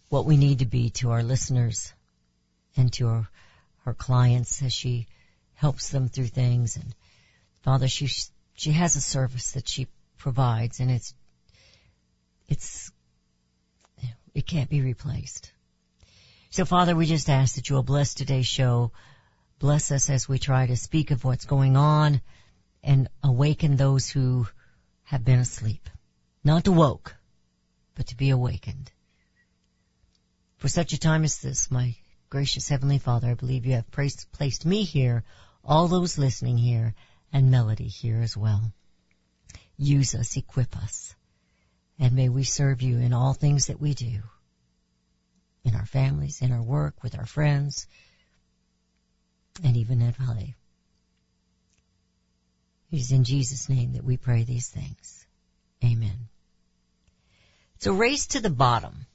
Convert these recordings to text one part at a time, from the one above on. what we need to be to our listeners and to her clients as she helps them through things. And Father, she has a service that she provides, and it can't be replaced. So Father, we just ask that you will bless today's show. Bless us as we try to speak of what's going on and awaken those who have been asleep. Not awoke, but to be awakened. For such a time as this, my gracious Heavenly Father, I believe you have placed me here, all those listening here, and Melody here as well. Use us, equip us, and may we serve you in all things that we do, in our families, in our work, with our friends, and even at Valley. It is in Jesus' name that we pray these things. Amen. It's a race to the bottom.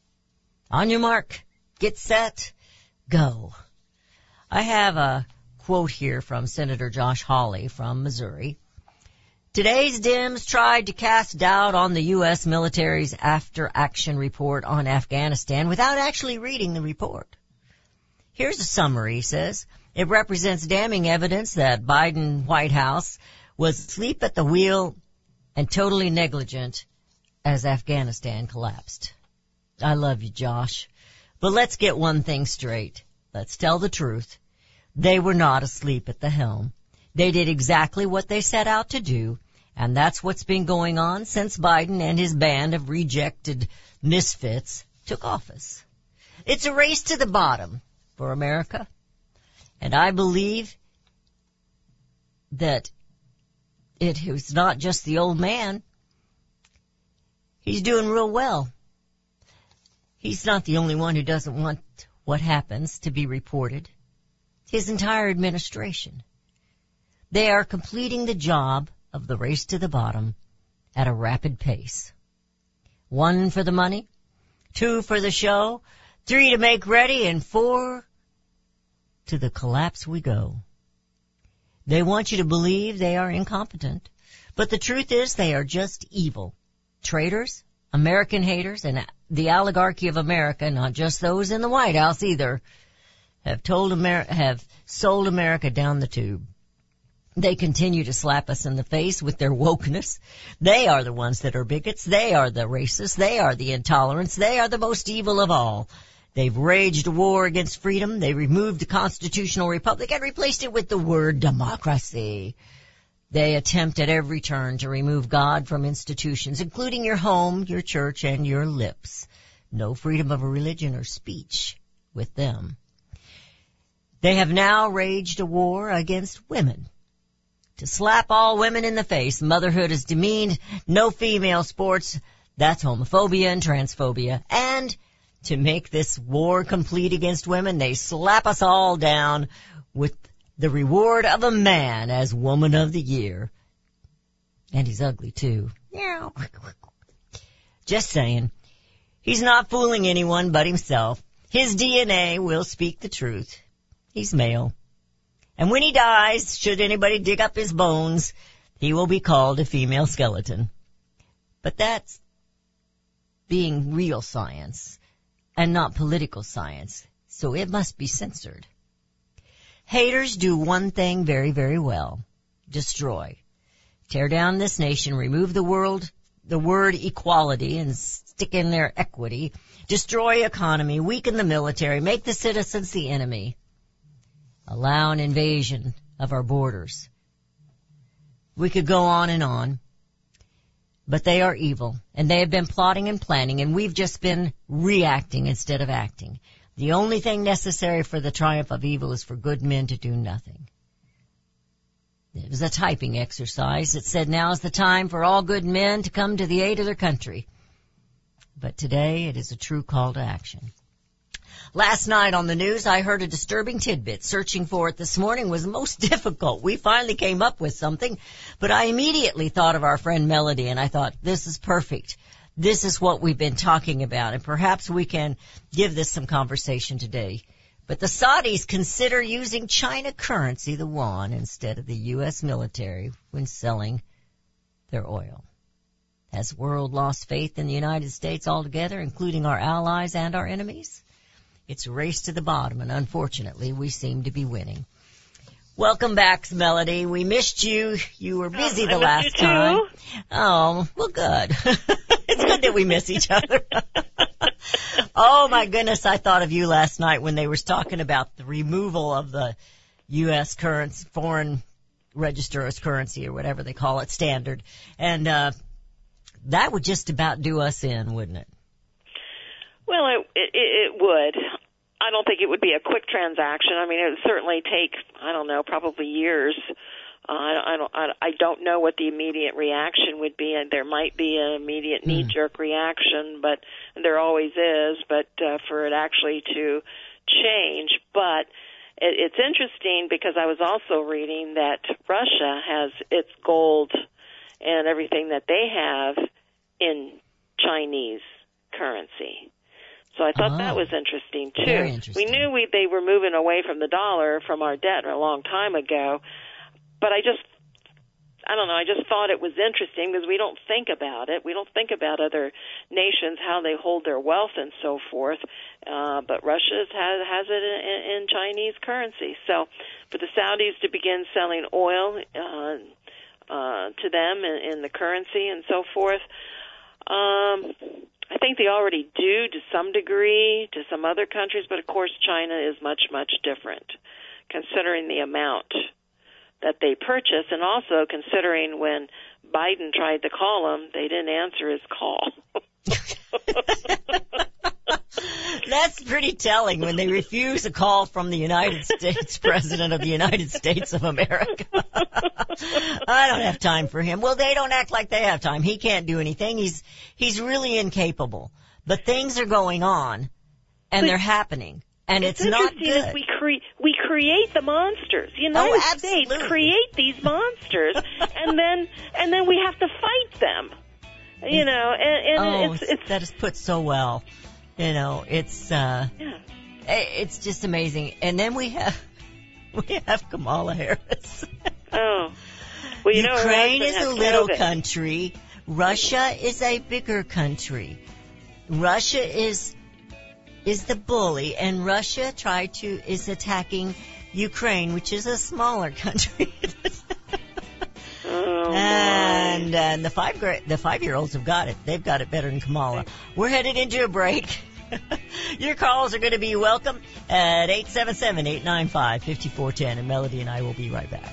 On your mark, get set, go. I have a quote here from Senator Josh Hawley from Missouri. Today's Dems tried to cast doubt on the U.S. military's after-action report on Afghanistan without actually reading the report. Here's a summary, he says. It represents damning evidence that Biden White House was asleep at the wheel and totally negligent as Afghanistan collapsed. I love you, Josh. But let's get one thing straight. Let's tell the truth. They were not asleep at the helm. They did exactly what they set out to do, and that's what's been going on since Biden and his band of rejected misfits took office. It's a race to the bottom for America, and I believe that it was not just the old man. He's doing real well. He's not the only one who doesn't want what happens to be reported. His entire administration. They are completing the job of the race to the bottom at a rapid pace. 1 for the money, 2 for the show, 3 to make ready, and 4 to the collapse we go. They want you to believe they are incompetent, but the truth is they are just evil. Traitors, American haters, and the oligarchy of America, not just those in the White House either, have sold America down the tube. They continue to slap us in the face with their wokeness. They are the ones that are bigots. They are the racists. They are the intolerant. They are the most evil of all. They've waged a war against freedom. They removed the constitutional republic and replaced it with the word democracy. They attempt at every turn to remove God from institutions, including your home, your church, and your lips. No freedom of religion or speech with them. They have now waged a war against women. To slap all women in the face, motherhood is demeaned, no female sports, that's homophobia and transphobia. And to make this war complete against women, they slap us all down with the reward of a man as Woman of the Year. And he's ugly, too. Just saying. He's not fooling anyone but himself. His DNA will speak the truth. He's male. And when he dies, should anybody dig up his bones, he will be called a female skeleton. But that's being real science and not political science, so it must be censored. Haters do one thing very, very well. Destroy. Tear down this nation, remove the world, the word equality, and stick in their equity. Destroy economy, weaken the military, make the citizens the enemy. Allow an invasion of our borders. We could go on, but they are evil, and they have been plotting and planning, and we've just been reacting instead of acting. The only thing necessary for the triumph of evil is for good men to do nothing. It was a typing exercise that said now is the time for all good men to come to the aid of their country. But today it is a true call to action. Last night on the news, I heard a disturbing tidbit. Searching for it this morning was most difficult. We finally came up with something, but I immediately thought of our friend Melody, and I thought, this is perfect. This is what we've been talking about, and perhaps we can give this some conversation today. But the Saudis consider using China currency, the yuan, instead of the U.S. military when selling their oil. Has the world lost faith in the United States altogether, including our allies and our enemies? It's a race to the bottom, and unfortunately, we seem to be winning. Welcome back, Melody. We missed you. You were busy the last time. Oh, well, good. It's good that we miss each other. Oh, my goodness, I thought of you last night when they were talking about the removal of the U.S. currency, foreign register as currency, or whatever they call it, standard. And that would just about do us in, wouldn't it? Well, it would. I don't think it would be a quick transaction. I mean, it would certainly take, I don't know, probably years. I don't know what the immediate reaction would be. There might be an immediate knee-jerk reaction, but there always is, but for it actually to change. But it's interesting because I was also reading that Russia has its gold and everything that they have in Chinese currency. So I thought that was interesting, too. Very interesting. We knew they were moving away from the dollar, from our debt, a long time ago. But I just thought it was interesting because we don't think about it. We don't think about other nations, how they hold their wealth and so forth. But Russia has it in Chinese currency. So for the Saudis to begin selling oil to them in the currency and so forth, I think they already do to some degree to some other countries, but of course China is much, much different considering the amount that they purchase, and also considering when Biden tried to call them, they didn't answer his call. That's pretty telling when they refuse a call from the United States, President of the United States of America. I don't have time for him. Well, they don't act like they have time. He can't do anything. He's really incapable. But things are going on, and they're happening, and it's not good. We create the monsters. The United States create these monsters, and then we have to fight them. You know, and it's that is put so well. You know, it's just amazing. And then we have Kamala Harris. Oh, well, you know, Ukraine is a little country. Russia is a bigger country. Russia is the bully, and Russia is attacking Ukraine, which is a smaller country. Oh, and the 5-year-olds have got it. They've got it better than Kamala. We're headed into a break. Your calls are going to be welcome at 877-895-5410, and Melody and I will be right back.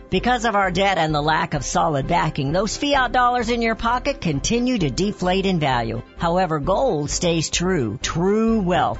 Because of our debt and the lack of solid backing, those fiat dollars in your pocket continue to deflate in value. However, gold stays true, true wealth.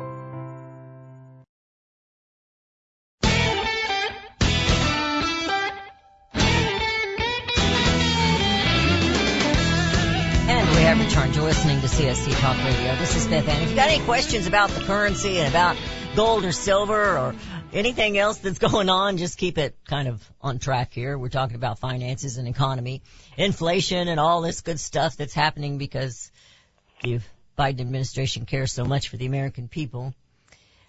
You're listening to CSC Talk Radio. This is Beth Ann. If you've got any questions about the currency and about gold or silver or anything else that's going on, just keep it kind of on track here. We're talking about finances and economy, inflation, and all this good stuff that's happening because the Biden administration cares so much for the American people.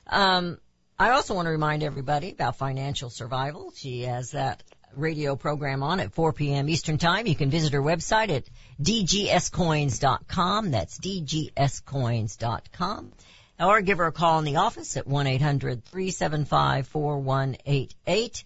I also want to remind everybody about Financial Survival. She has that radio program on at 4 p.m. Eastern Time. You can visit her website at dgscoins.com. That's dgscoins.com. Or give her a call in the office at 1-800-375-4188.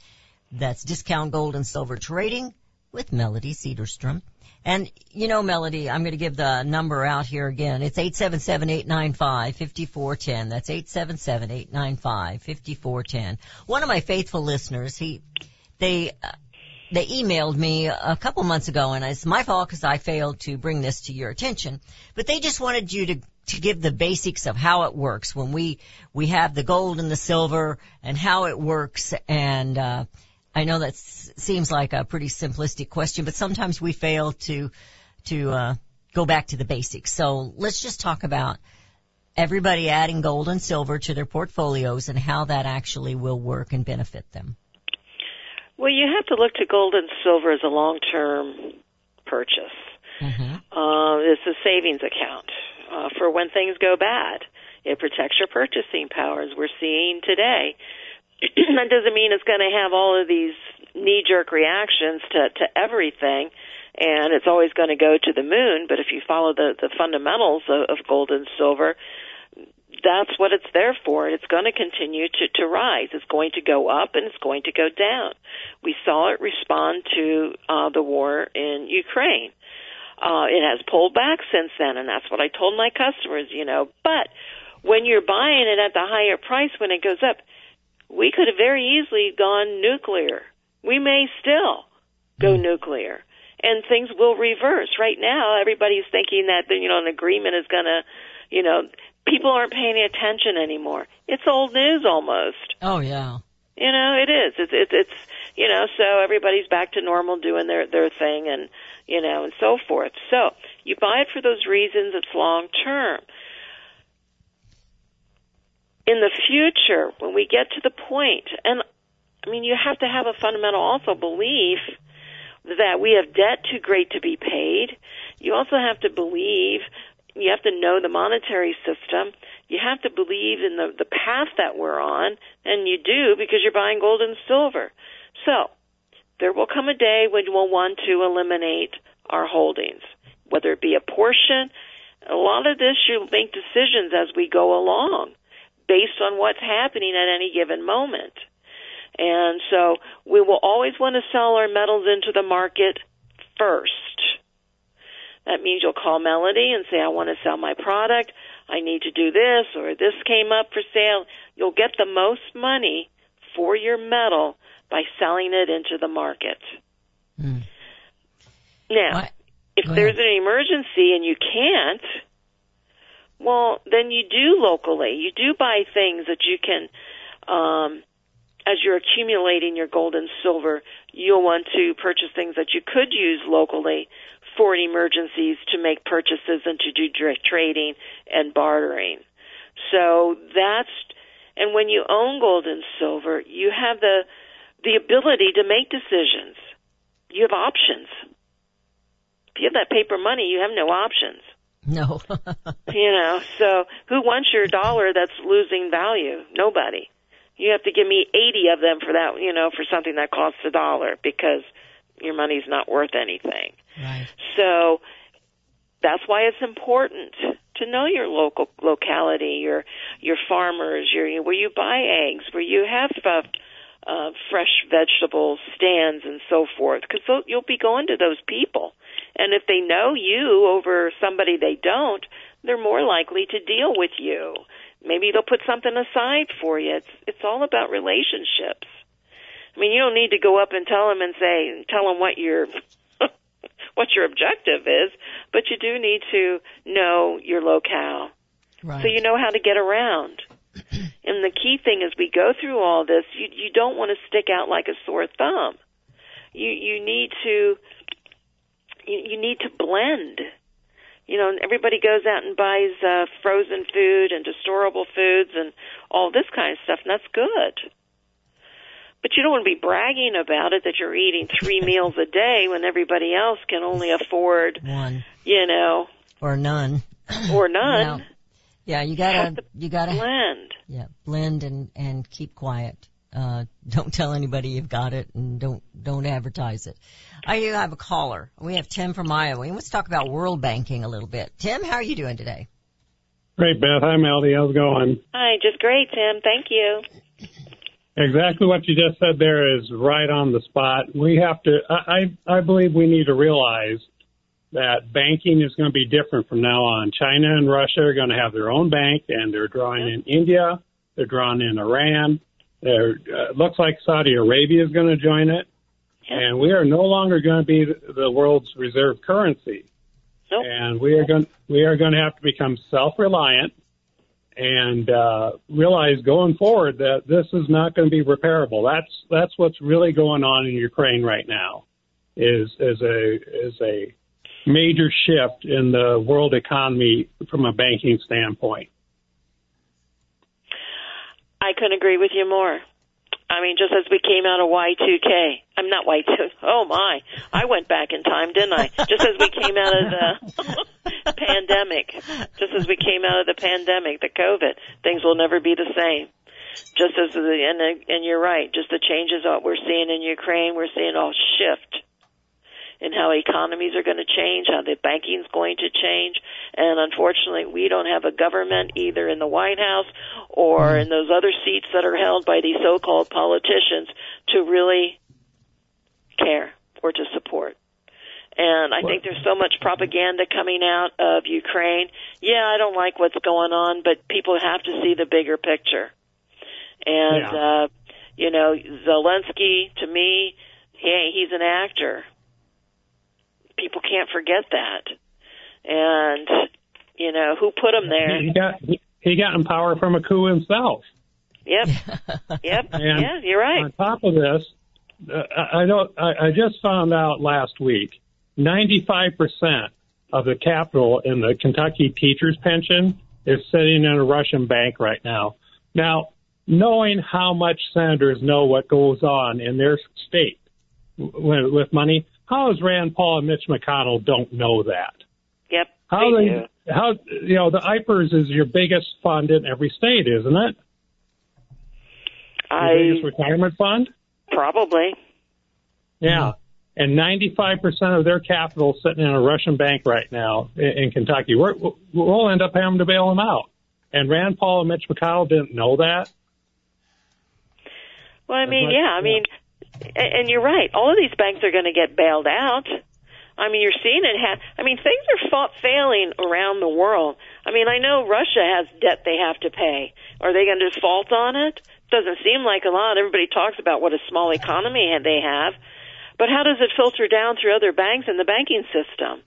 That's Discount Gold and Silver Trading with Melody Cedarstrom. And, you know, Melody, I'm going to give the number out here again. It's 877-895-5410. That's 877-895-5410. One of my faithful listeners, they emailed me a couple months ago, and it's my fault because I failed to bring this to your attention. But they just wanted you to give the basics of how it works when we have the gold and the silver and how it works. And I know that seems like a pretty simplistic question, but sometimes we fail to go back to the basics. So let's just talk about everybody adding gold and silver to their portfolios and how that actually will work and benefit them. Well, you have to look to gold and silver as a long-term purchase. Mm-hmm. It's a savings account for when things go bad. It protects your purchasing power, as we're seeing today. That doesn't mean it's going to have all of these knee-jerk reactions to everything, and it's always going to go to the moon. But if you follow the fundamentals of gold and silver, that's what it's there for. It's going to continue to rise. It's going to go up and it's going to go down. We saw it respond to the war in Ukraine. It has pulled back since then, and that's what I told my customers, you know. But when you're buying it at the higher price when it goes up, we could have very easily gone nuclear. We may still go nuclear, and things will reverse. Right now, everybody's thinking that, you know, an agreement is going to, you know, people aren't paying attention anymore. It's old news almost. Oh, yeah. You know, it is. It's you know, so everybody's back to normal doing their thing and, you know, and so forth. So you buy it for those reasons. It's long term. In the future, when we get to the point, and I mean, you have to have a fundamental also belief that we have debt too great to be paid. You also have to believe, you have to know the monetary system. You have to believe in the path that we're on, and you do because you're buying gold and silver. So there will come a day when we'll want to eliminate our holdings, whether it be a portion. A lot of this, you'll make decisions as we go along based on what's happening at any given moment. And so we will always want to sell our metals into the market first. That means you'll call Melody and say, I want to sell my product. I need to do this, or this came up for sale. You'll get the most money for your metal by selling it into the market. Mm. Now, if there's an emergency and you can't, well, then you do locally. You do buy things that you can, as you're accumulating your gold and silver, you'll want to purchase things that you could use locally for emergencies to make purchases and to do trading and bartering. So that's, and when you own gold and silver, you have the ability to make decisions. You have options. If you have that paper money, you have no options. No. You know, so who wants your dollar that's losing value? Nobody. You have to give me 80 of them for that, you know, for something that costs a dollar because your money's not worth anything. Right. So that's why it's important to know your local locality, your farmers, your where you buy eggs, where you have fresh vegetables stands and so forth, because you'll be going to those people. And if they know you over somebody they don't, they're more likely to deal with you. Maybe they'll put something aside for you. It's all about relationships. I mean, you don't need to go up and tell them and say, tell them what your what your objective is, but you do need to know your locale. Right. So you know how to get around. And the key thing is we go through all this, you don't want to stick out like a sore thumb. You need to blend. You know, and everybody goes out and buys frozen food and storable foods and all this kind of stuff, and that's good. But you don't want to be bragging about it that you're eating 3 meals a day when everybody else can only afford one, you know, or none, or none. No. Yeah, you gotta blend. Yeah, blend and keep quiet. Don't tell anybody you've got it, and don't advertise it. I have a caller. We have Tim from Iowa. And let's talk about world banking a little bit. Tim, how are you doing today? Great, Beth. Hi, Melody. How's it going? Hi, just great, Tim. Thank you. Exactly what you just said there is right on the spot. We have to, I believe we need to realize that banking is going to be different from now on. China and Russia are going to have their own bank, and they're drawing in India. They're drawing in Iran. It looks like Saudi Arabia is going to join it. Yep. And we are no longer going to be the world's reserve currency. Nope. And we are going to have to become self-reliant and realize going forward that this is not going to be repairable. That's what's really going on in Ukraine right now is a major shift in the world economy from a banking standpoint. I couldn't agree with you more. I mean, just as we came out of Y2K, I'm not Y2. Oh my, I went back in time, didn't I? Just as we came out of the pandemic, the COVID, things will never be the same. Just as and you're right. Just the changes that we're seeing in Ukraine, we're seeing all shift. in how economies are going to change, how the banking is going to change. And unfortunately, we don't have a government either in the White House or in those other seats that are held by these so-called politicians to really care or to support. And I think there's so much propaganda coming out of Ukraine. Yeah, I don't like what's going on, but people have to see the bigger picture. And, you know, Zelensky, to me, he's an actor. People can't forget that. And, you know, who put him there? He got in power from a coup himself. Yep. Yep. And yeah, you're right. On top of this, I just found out last week, 95% of the capital in the Kentucky teacher's pension is sitting in a Russian bank right now. Now, knowing how much senators know what goes on in their state with money, how is Rand Paul and Mitch McConnell don't know that? Yep. How you know, the IPERS is your biggest fund in every state, isn't it? Your biggest retirement fund? Probably. Yeah. And 95% of their capital is sitting in a Russian bank right now in Kentucky. We'll end up having to bail them out. And Rand Paul and Mitch McConnell didn't know that. Well, I mean, yeah, I mean, and you're right. All of these banks are going to get bailed out. I mean, you're seeing it. I mean, things are failing around the world. I mean, I know Russia has debt they have to pay. Are they going to default on it? Doesn't seem like a lot. Everybody talks about what a small economy they have. But how does it filter down through other banks and the banking system?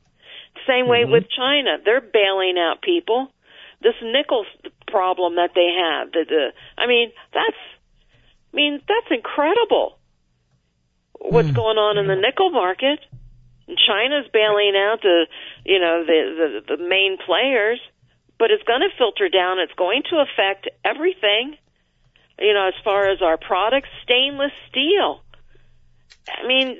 Same way with China. They're bailing out people. This nickel problem that they have. That's incredible. What's going on in the nickel market? China's bailing out the main players, but it's going to filter down. It's going to affect everything. You know, as far as our products, stainless steel. I mean,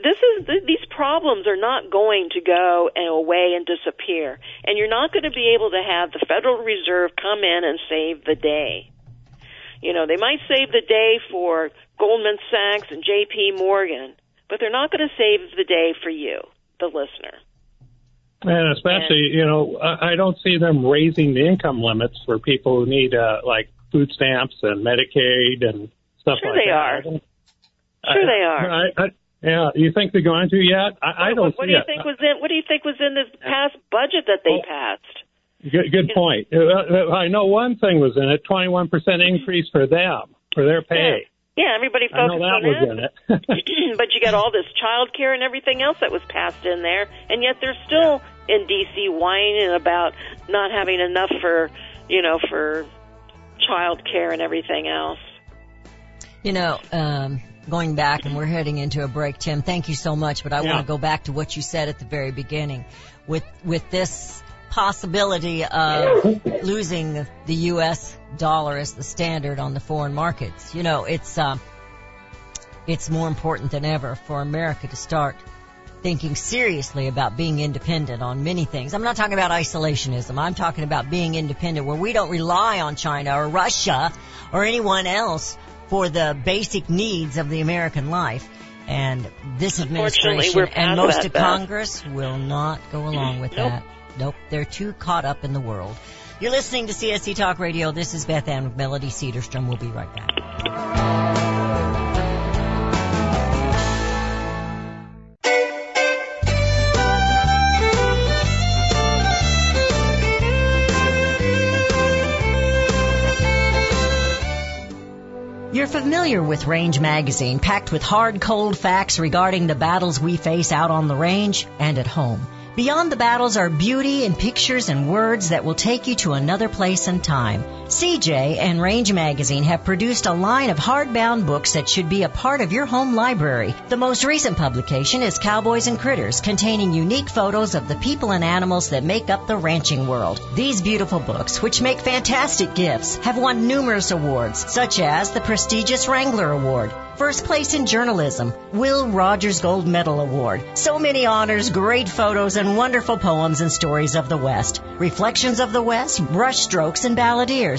these problems are not going to go away and disappear. And you're not going to be able to have the Federal Reserve come in and save the day. You know, they might save the day for Goldman Sachs and J.P. Morgan, but they're not going to save the day for you, the listener. And especially, you know, I don't see them raising the income limits for people who need, food stamps and Medicaid and stuff like that. Sure they are. Yeah, you think they're going to yet? I don't see it. What do you think was in this past budget that they passed? Good point. I know one thing was in it, 21% increase for them, for their pay. Yeah, everybody focused on that. I know that was in it. But you got all this child care and everything else that was passed in there, and yet they're still in D.C. whining about not having enough for, you know, for child care and everything else. You know, going back, and we're heading into a break, Tim, thank you so much, but I want to go back to what you said at the very beginning with this possibility of losing the U.S. dollar as the standard on the foreign markets. You know, it's more important than ever for America to start thinking seriously about being independent on many things. I'm not talking about isolationism. I'm talking about being independent where we don't rely on China or Russia or anyone else for the basic needs of the American life. And this administration and most of Congress will not go along with that. Nope. They're too caught up in the world. You're listening to CSC Talk Radio. This is Beth Ann with Melody Cedarstrom. We'll be right back. You're familiar with Range Magazine, packed with hard, cold facts regarding the battles we face out on the range and at home. Beyond the battles are beauty and pictures and words that will take you to another place and time. CJ and Range Magazine have produced a line of hardbound books that should be a part of your home library. The most recent publication is Cowboys and Critters, containing unique photos of the people and animals that make up the ranching world. These beautiful books, which make fantastic gifts, have won numerous awards, such as the prestigious Wrangler Award, First Place in Journalism, Will Rogers Gold Medal Award. So many honors, great photos, and wonderful poems and stories of the West. Reflections of the West, brushstrokes and balladeers.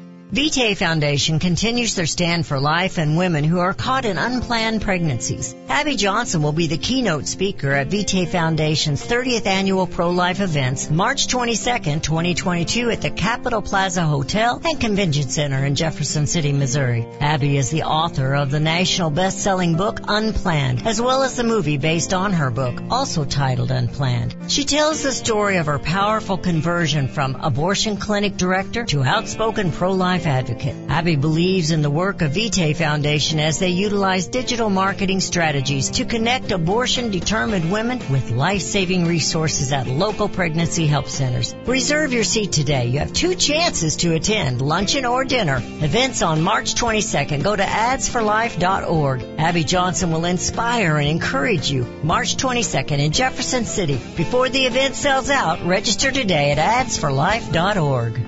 Vitae Foundation continues their stand for life and women who are caught in unplanned pregnancies. Abby Johnson will be the keynote speaker at Vitae Foundation's 30th annual pro-life events, March 22nd, 2022 at the Capitol Plaza Hotel and Convention Center in Jefferson City, Missouri. Abby is the author of the national best-selling book Unplanned, as well as the movie based on her book, also titled Unplanned. She tells the story of her powerful conversion from abortion clinic director to outspoken pro-life advocate. Abby believes in the work of Vitae Foundation as they utilize digital marketing strategies to connect abortion-determined women with life-saving resources at local pregnancy help centers. Reserve your seat today. You have two chances to attend, luncheon or dinner. Events on March 22nd. Go to adsforlife.org. Abby Johnson will inspire and encourage you. March 22nd in Jefferson City. Before the event sells out, register today at adsforlife.org.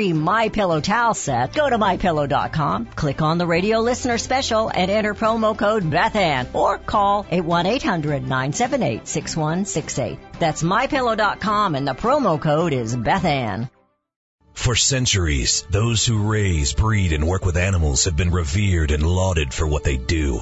MyPillow towel set, go to MyPillow.com, click on the Radio Listener Special, and enter promo code BethAnn, or call 1-800-978-6168. That's MyPillow.com, and the promo code is BethAnn. For centuries, those who raise, breed, and work with animals have been revered and lauded for what they do.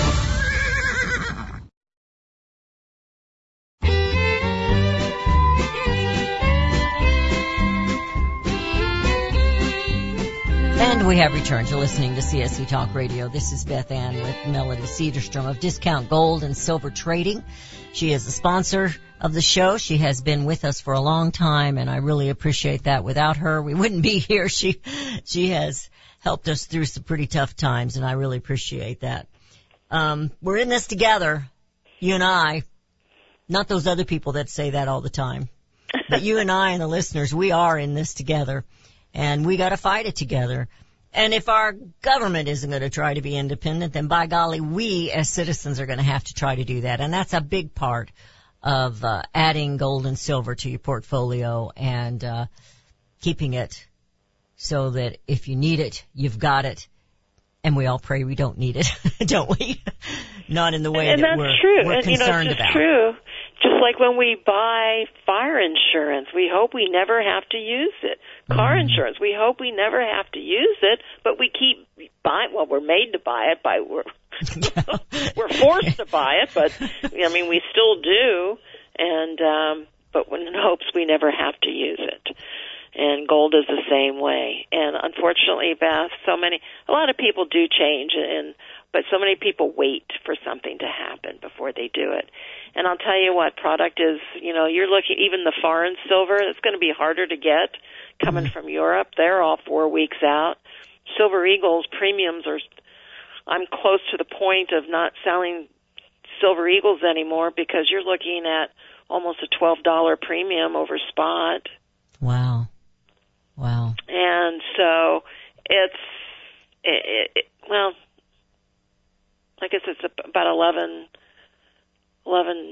We have returned to listening to CSC Talk Radio. This is Beth Ann with Melody Cedarstrom of Discount Gold and Silver Trading. She is the sponsor of the show. She has been with us for a long time, and I really appreciate that. Without her, we wouldn't be here. She has helped us through some pretty tough times, and I really appreciate that. We're in this together, you and I, not those other people that say that all the time, but you and I and the listeners, we are in this together, and we got to fight it together. And if our government isn't going to try to be independent, then by golly, we as citizens are going to have to try to do that. And that's a big part of adding gold and silver to your portfolio and keeping it so that if you need it, you've got it. And we all pray we don't need it, don't we? Not in the way and that we're concerned about. That's true. Just like when we buy fire insurance, we hope we never have to use it. Car insurance, we hope we never have to use it, but we keep buying. Well, we're made to buy it. We're forced to buy it, but I mean, we still do. And but in hopes we never have to use it. And gold is the same way. And unfortunately, Beth, a lot of people do change, but so many people wait for something to happen before they do it. And I'll tell you what, product is, you're looking, even the foreign silver, it's going to be harder to get coming from Europe. They're all 4 weeks out. Silver Eagles premiums are I'm close to the point of not selling Silver Eagles anymore because you're looking at almost a $12 premium over spot. Wow. Wow. And so well, I guess it's about 11.25,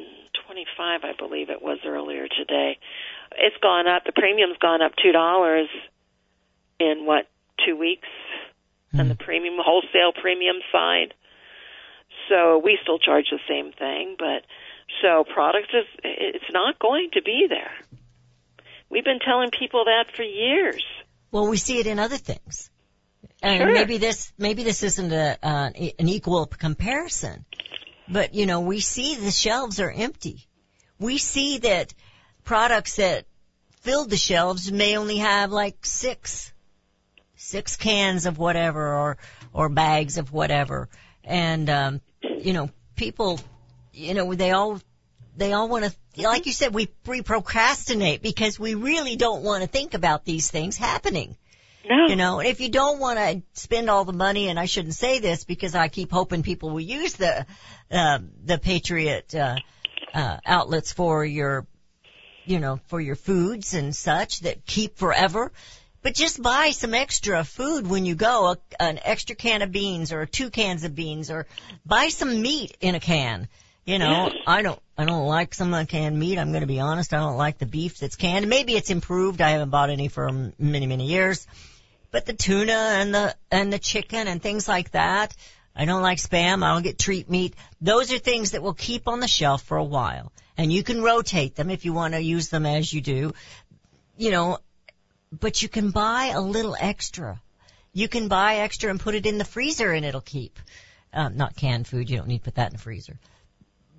I believe it was earlier today. It's gone up. The premium's gone up $2 in, 2 weeks on the premium, wholesale premium side. So we still charge the same thing, but so products it's not going to be there. We've been telling people that for years. Well, we see it in other things. And sure. maybe this isn't an equal comparison, but you know, we see the shelves are empty. We see that products that filled the shelves may only have like six cans of whatever or bags of whatever. And, you know, people, you know, they all want to, like you said, we procrastinate because we really don't want to think about these things happening. No. You know, if you don't want to spend all the money, and I shouldn't say this because I keep hoping people will use the Patriot, outlets for your, you know, for your foods and such that keep forever. But just buy some extra food when you go, an extra can of beans or 2 cans of beans, or buy some meat in a can. You know, I don't like some canned meat. I'm going to be honest. I don't like the beef that's canned. Maybe it's improved. I haven't bought any for many, many years. But the tuna and the chicken and things like that. I don't like Spam. I don't get treat meat. Those are things that will keep on the shelf for a while. And you can rotate them if you want to use them as you do. You know, but you can buy a little extra. You can buy extra and put it in the freezer and it'll keep. Not canned food. You don't need to put that in the freezer.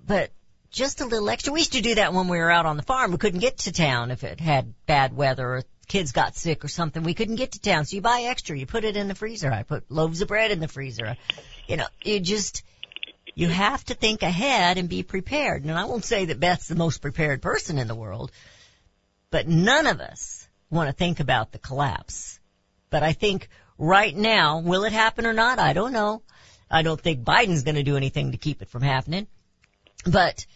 But just a little extra. We used to do that when we were out on the farm. We couldn't get to town if it had bad weather or kids got sick or something. We couldn't get to town. So you buy extra. You put it in the freezer. I put loaves of bread in the freezer. You know, you have to think ahead and be prepared. And I won't say that Beth's the most prepared person in the world, but none of us want to think about the collapse. But I think right now, will it happen or not? I don't know. I don't think Biden's going to do anything to keep it from happening. But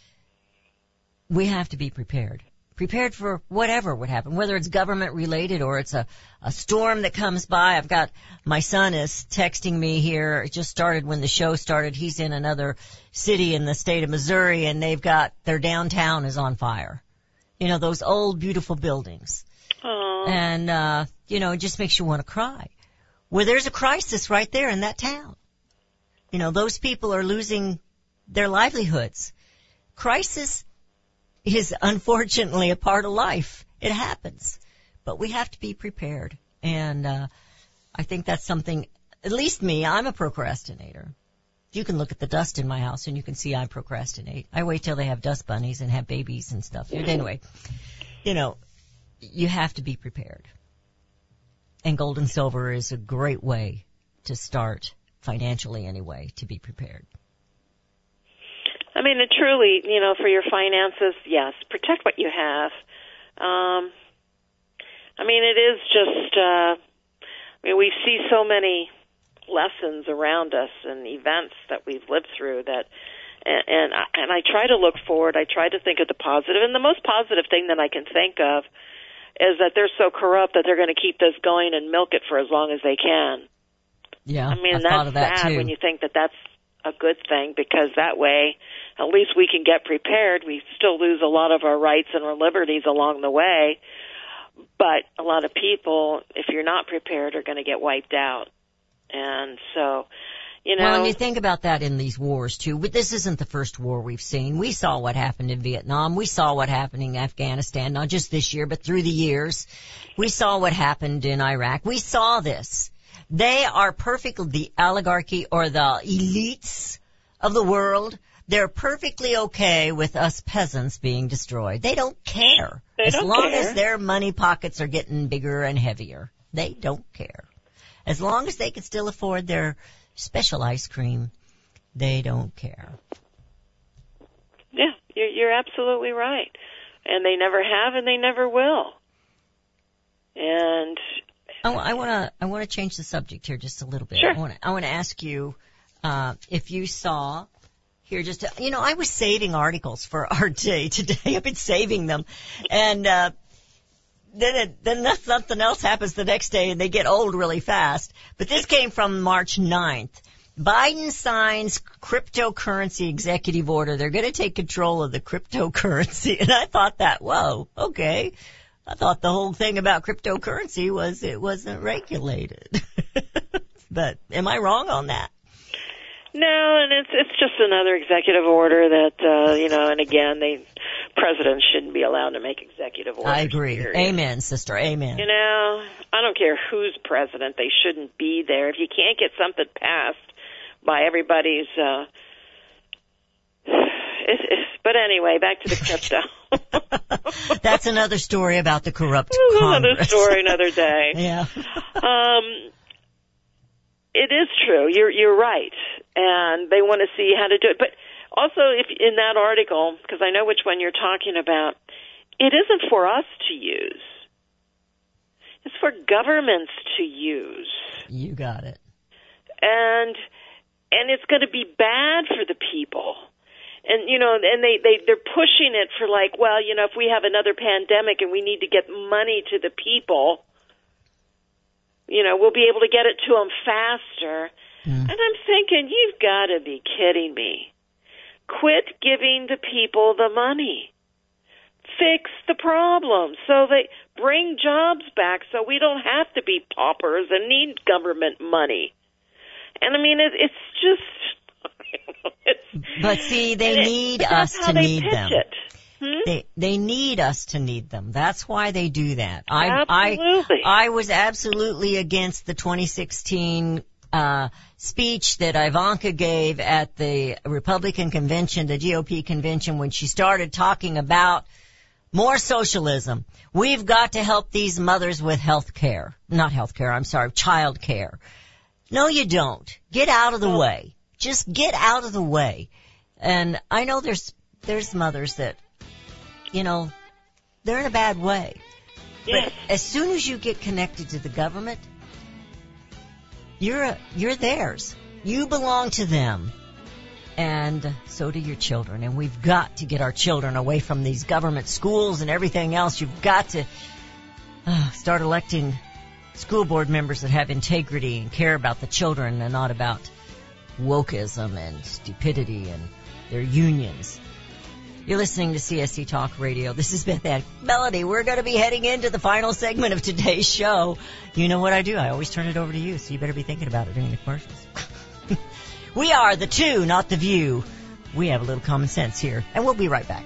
we have to be prepared. Prepared for whatever would happen, whether it's government related or it's a storm that comes by. I've got, my son is texting me here. It just started when the show started. He's in another city in the state of Missouri and they've got, their downtown is on fire. You know, those old beautiful buildings. And, you know, it just makes you want to cry. Well, there's a crisis right there in that town. You know, those people are losing their livelihoods. Crisis is unfortunately a part of life. It happens. But we have to be prepared. And I think that's something, at least me, I'm a procrastinator. You can look at the dust in my house and you can see I procrastinate. I wait till they have dust bunnies and have babies and stuff. But anyway, you know. You have to be prepared. And gold and silver is a great way to start financially anyway, to be prepared. I mean, it truly, you know, for your finances, yes, protect what you have. I mean, it is just, we see so many lessons around us and events that we've lived through that, and I try to look forward. I try to think of the positive. And the most positive thing that I can think of is that they're so corrupt that they're going to keep this going and milk it for as long as they can. Yeah, I mean, that's sad too. When you think that that's a good thing, because that way at least we can get prepared. We still lose a lot of our rights and our liberties along the way, but a lot of people, if you're not prepared, are going to get wiped out. And so, you know. Well, and you think about that in these wars too. But this isn't the first war we've seen. We saw what happened in Vietnam. We saw what happened in Afghanistan, not just this year, but through the years. We saw what happened in Iraq. We saw this. They are perfectly, the oligarchy or the elites of the world, they're perfectly okay with us peasants being destroyed. They don't care. As long as their money pockets are getting bigger and heavier. They don't care. As long as they can still afford their special ice cream, they don't care. Yeah, you're absolutely right. And they never have and they never will. And I want to change the subject here just a little bit. Sure. I want to ask you If you saw here just, you know, I was saving articles for our day today. I've been saving them. And then something else happens the next day, and they get old really fast. But this came from March 9th. Biden signs cryptocurrency executive order. They're going to take control of the cryptocurrency. And I thought that, whoa, okay. I thought the whole thing about cryptocurrency was it wasn't regulated. But am I wrong on that? No, and it's just another executive order that, you know, and again, presidents shouldn't be allowed to make executive orders. I agree. Period. Amen, sister. Amen. You know, I don't care who's president. They shouldn't be there. If you can't get something passed by everybody's, but anyway, back to the crypto. That's another story about the corrupt Congress. Another story, another day. Yeah. It is true. You're right. And they want to see how to do it. But also, if in that article, because I know which one you're talking about, it isn't for us to use. It's for governments to use. You got it. And it's going to be bad for the people. And, you know, and they're pushing it for like, well, you know, if we have another pandemic and we need to get money to the people, you know, we'll be able to get it to them faster. And I'm thinking, you've got to be kidding me. Quit giving the people the money. Fix the problem so they bring jobs back so we don't have to be paupers and need government money. And, I mean, it's just... But, see, they need us to need them. They need us to need them. That's why they do that. I was absolutely against the 2016 speech that Ivanka gave at the Republican convention, the GOP convention, when she started talking about more socialism. We've got to help these mothers with child care. No, you don't. Get out of the way. Just get out of the way. And I know there's mothers that, you know, they're in a bad way. Yes. But as soon as you get connected to the government, you're theirs. You belong to them. And so do your children. And we've got to get our children away from these government schools and everything else. You've got to start electing school board members that have integrity and care about the children and not about wokeism and stupidity and their unions. You're listening to CSC Talk Radio. This is Beth and Melody. We're going to be heading into the final segment of today's show. You know what I do. I always turn it over to you, so you better be thinking about it during the commercials. We are the two, not the view. We have a little common sense here, and we'll be right back.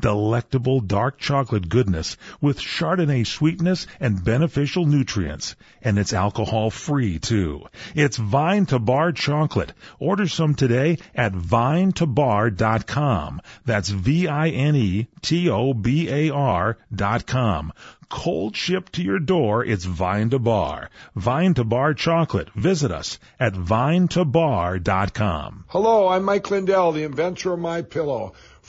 delectable dark chocolate goodness with Chardonnay sweetness and beneficial nutrients. And it's alcohol-free, too. It's Vine to Bar chocolate. Order some today at vinetobar.com. That's vinetobar.com. Cold shipped to your door, it's Vine to Bar. Vine to Bar chocolate. Visit us at vinetobar.com. Hello, I'm Mike Lindell, the inventor of MyPillow.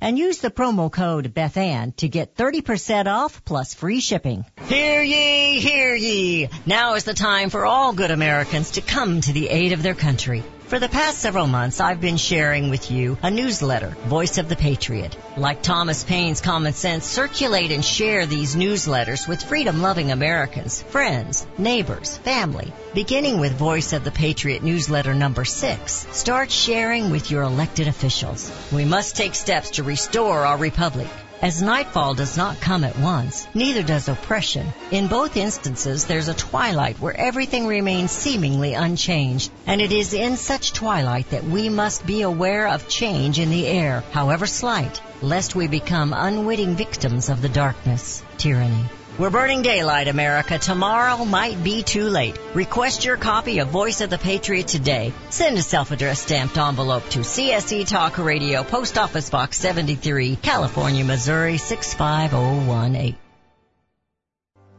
and use the promo code Bethann to get 30% off plus free shipping. Hear ye, hear ye. Now is the time for all good Americans to come to the aid of their country. For the past several months, I've been sharing with you a newsletter, Voice of the Patriot. Like Thomas Paine's Common Sense, circulate and share these newsletters with freedom-loving Americans, friends, neighbors, family. Beginning with Voice of the Patriot newsletter number 6, start sharing with your elected officials. We must take steps to restore our republic. As nightfall does not come at once, neither does oppression. In both instances, there's a twilight where everything remains seemingly unchanged, and it is in such twilight that we must be aware of change in the air, however slight, lest we become unwitting victims of the darkness, tyranny. We're burning daylight, America. Tomorrow might be too late. Request your copy of Voice of the Patriot today. Send a self-addressed stamped envelope to CSC Talk Radio, Post Office Box 73, California, Missouri 65018.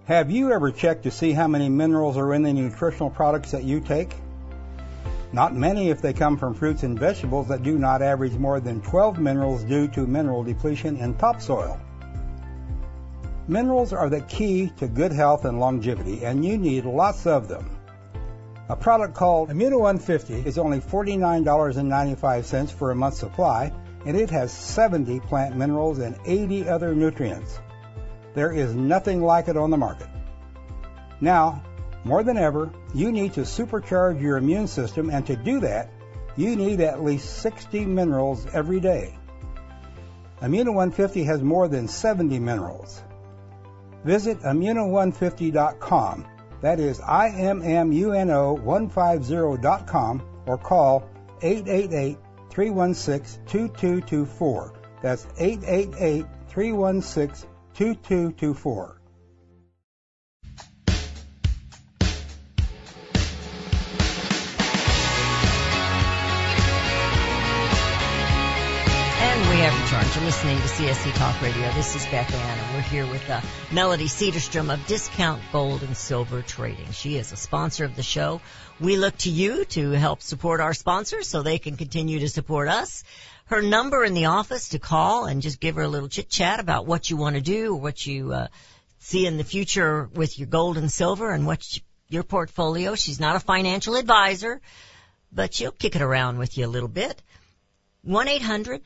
Have you ever checked to see how many minerals are in the nutritional products that you take? Not many if they come from fruits and vegetables that do not average more than 12 minerals due to mineral depletion in topsoil. Minerals are the key to good health and longevity, and you need lots of them. A product called Immuno 150 is only $49.95 for a month's supply, and it has 70 plant minerals and 80 other nutrients. There is nothing like it on the market. Now, more than ever, you need to supercharge your immune system, and to do that, you need at least 60 minerals every day. Immuno 150 has more than 70 minerals. Visit Immuno150.com, that is IMMUNO150.com, or call 888-316-2224. That's 888-316-2224. You're listening to CSC Talk Radio. This is Beth Ann, and we're here with Melody Cedarstrom of Discount Gold and Silver Trading. She is a sponsor of the show. We look to you to help support our sponsors so they can continue to support us. Her number in the office to call and just give her a little chit-chat about what you want to do, what you see in the future with your gold and silver and what your portfolio. She's not a financial advisor, but she'll kick it around with you a little bit. 1-800-375-4188.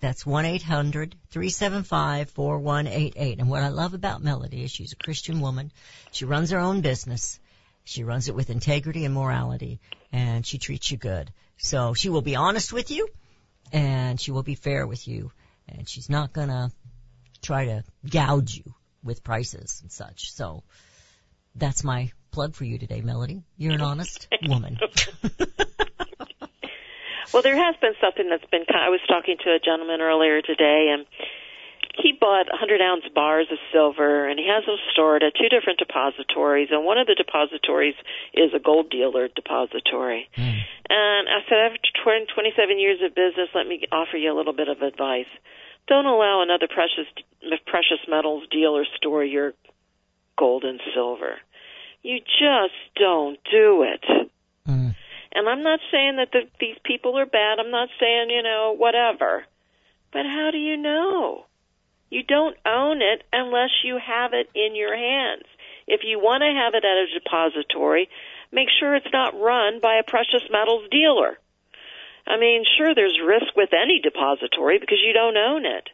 That's 1-800-375-4188. And what I love about Melody is she's a Christian woman. She runs her own business. She runs it with integrity and morality, and she treats you good. So she will be honest with you, and she will be fair with you, and she's not going to try to gouge you with prices and such. So that's my plug for you today, Melody. You're an honest woman. Well, there has been something that's been I was talking to a gentleman earlier today, and he bought 100-ounce bars of silver, and he has them stored at two different depositories, and one of the depositories is a gold dealer depository. Mm. And I said, after 27 years of business, let me offer you a little bit of advice. Don't allow another precious metals dealer store your gold and silver. You just don't do it. Mm. And I'm not saying that these people are bad. I'm not saying, whatever. But how do you know? You don't own it unless you have it in your hands. If you want to have it at a depository, make sure it's not run by a precious metals dealer. I mean, sure, there's risk with any depository because you don't own it.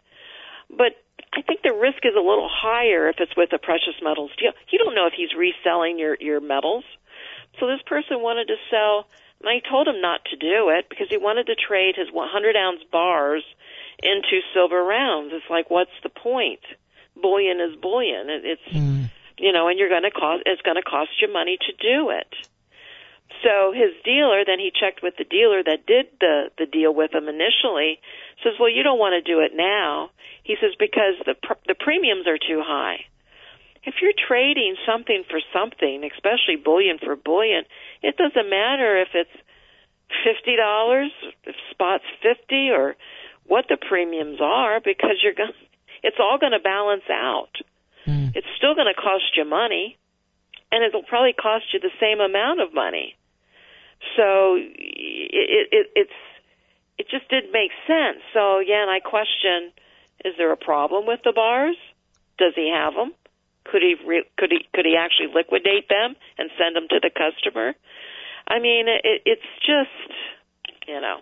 But I think the risk is a little higher if it's with a precious metals dealer. You don't know if he's reselling your metals. So this person wanted to sell. And I told him not to do it because he wanted to trade his 100-ounce bars into silver rounds. It's like, what's the point? Bullion is bullion. It's and it's going to cost you money to do it. So his dealer, then he checked with the dealer that did the deal with him initially, says, well, you don't want to do it now. He says, because the premiums are too high. If you're trading something for something, especially bullion for bullion, it doesn't matter if it's $50 if spot's 50, or what the premiums are, because you're going. It's all going to balance out. Mm. It's still going to cost you money, and it'll probably cost you the same amount of money. So it just didn't make sense. So yeah, and I question: is there a problem with the bars? Does he have them? Could he actually liquidate them and send them to the customer? I mean, it's just, you know.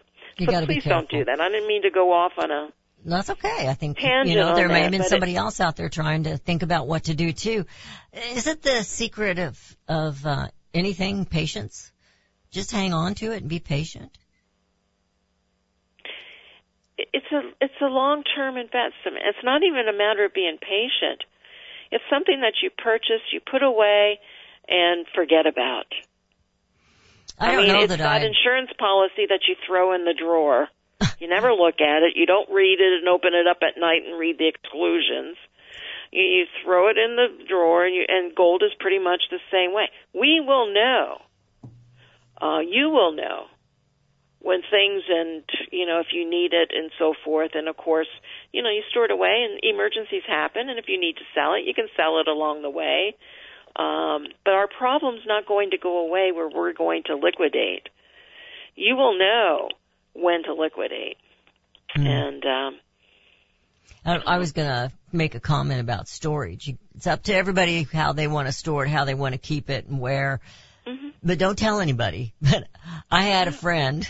So please don't do that. I didn't mean to go off on a. That's okay. I think, you know, there may have been somebody else out there trying to think about what to do too. Isn't the secret of anything patience? Just hang on to it and be patient. It's a long-term investment. It's not even a matter of being patient. It's something that you purchase, you put away, and forget about. I mean, it's not insurance policy that you throw in the drawer. You never look at it. You don't read it and open it up at night and read the exclusions. You throw it in the drawer, and gold is pretty much the same way. We will know. You will know when things, and, you know, if you need it and so forth. And, of course, you know, you store it away and emergencies happen. And if you need to sell it, you can sell it along the way. But our problem's not going to go away where we're going to liquidate. You will know when to liquidate. Mm. And I was going to make a comment about storage. It's up to everybody how they want to store it, how they want to keep it, and where. Mm-hmm. But don't tell anybody. But I had a friend.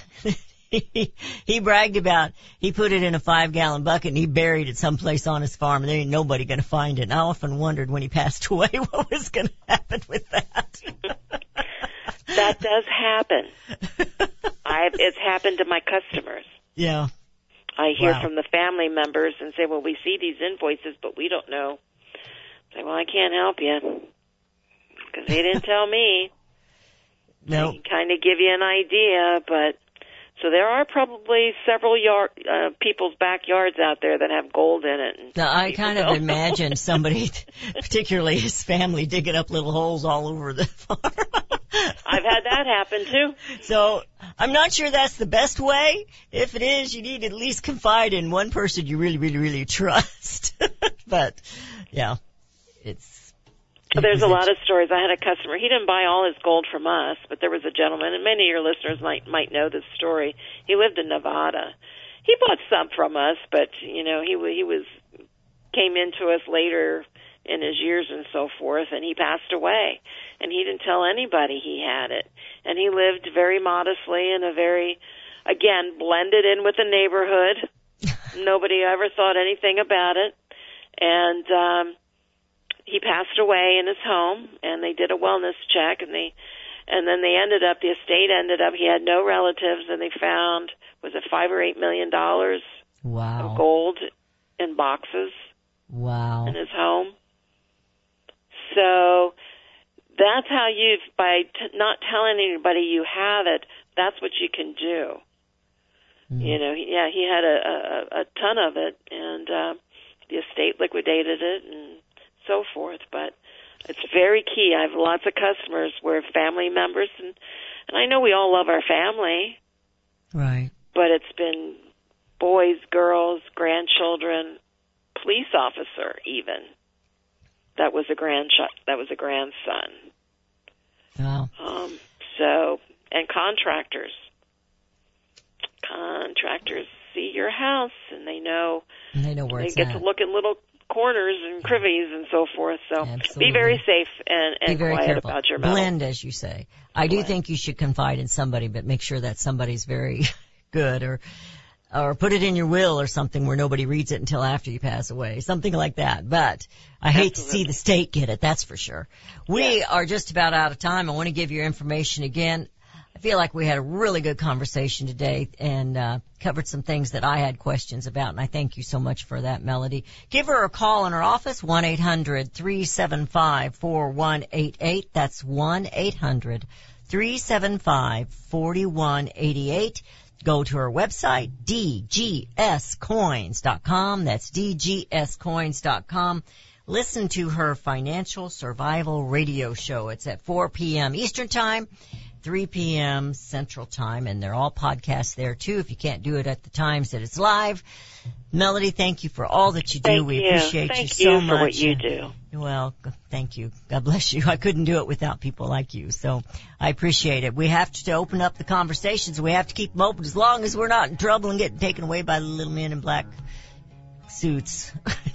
he bragged about, he put it in a 5-gallon bucket and he buried it someplace on his farm, and there ain't nobody going to find it. And I often wondered when he passed away what was going to happen with that. That does happen. It's happened to my customers. Yeah. I hear from the family members and say, well, we see these invoices, but we don't know. I say, well, I can't help you because they didn't tell me. No. They can kind of give you an idea, but... So there are probably several people's backyards out there that have gold in it. Now, I kind of imagine somebody, particularly his family, digging up little holes all over the farm. I've had that happen, too. So I'm not sure that's the best way. If it is, you need to at least confide in one person you really, really, really trust. But, yeah, there's a lot of stories. I had a customer. He didn't buy all his gold from us, but there was a gentleman, and many of your listeners might know this story. He lived in Nevada. He bought some from us, but, you know, he came into us later in his years and so forth, and he passed away, and he didn't tell anybody he had it. And he lived very modestly in a very, again, blended in with the neighborhood. Nobody ever thought anything about it. And he passed away in his home, and they did a wellness check, and then they ended up, the estate ended up, he had no relatives, and they found, was it $5 or $8 million of gold in boxes in his home. So that's how by not telling anybody you have it, that's what you can do. Mm. You know, he had a ton of it, and the estate liquidated it, and so forth. But it's very key. I have lots of customers where family members, and I know we all love our family, right? But it's been boys, girls, grandchildren, police officer even. That was a grandson. Wow. And contractors. Contractors see your house, and they know where it's at. They get to look in little corners and crivies and so forth. So absolutely. Be very safe and very quiet careful about your metal. Blend, as you say. I do think you should confide in somebody, but make sure that somebody's very good, or put it in your will or something where nobody reads it until after you pass away, something like that. But I hate to see the state get it, that's for sure. We are just about out of time. I want to give your information again. I feel like we had a really good conversation today and covered some things that I had questions about, and I thank you so much for that, Melody. Give her a call in her office, 1-800-375-4188. That's 1-800-375-4188. Go to her website, DGScoins.com. That's DGScoins.com. Listen to her Financial Survival Radio Show. It's at 4 p.m. Eastern Time. 3 p.m. Central Time, and they're all podcasts there, too, if you can't do it at the times that it's live. Melody, thank you for all that you do. We appreciate you so much. Thank you for what you do. Well, thank you. God bless you. I couldn't do it without people like you, so I appreciate it. We have to open up the conversations. We have to keep them open as long as we're not in trouble and getting taken away by the little men in black suits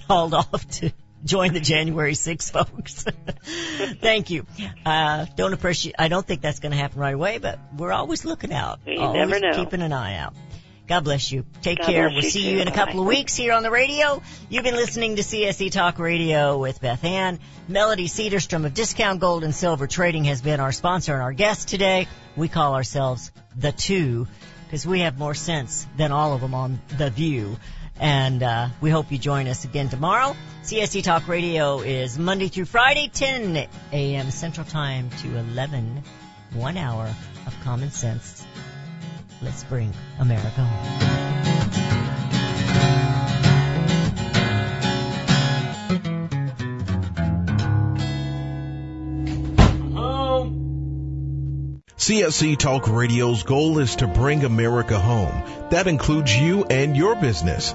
hauled off to join the January 6th folks. Thank you. I don't think that's going to happen right away, but we're always looking out. You never know. Keeping an eye out. God bless you. Take care. We'll see you in a couple of weeks here on the radio. You've been listening to CSC Talk Radio with Beth Ann. Melody Cedarstrom of Discount Gold and Silver Trading has been our sponsor and our guest today. We call ourselves The Two because we have more sense than all of them on The View. And we hope you join us again tomorrow. CSC Talk Radio is Monday through Friday, 10 a.m. Central Time to 11, 1 hour of common sense. Let's bring America home. CSC Talk Radio's goal is to bring America home. That includes you and your business.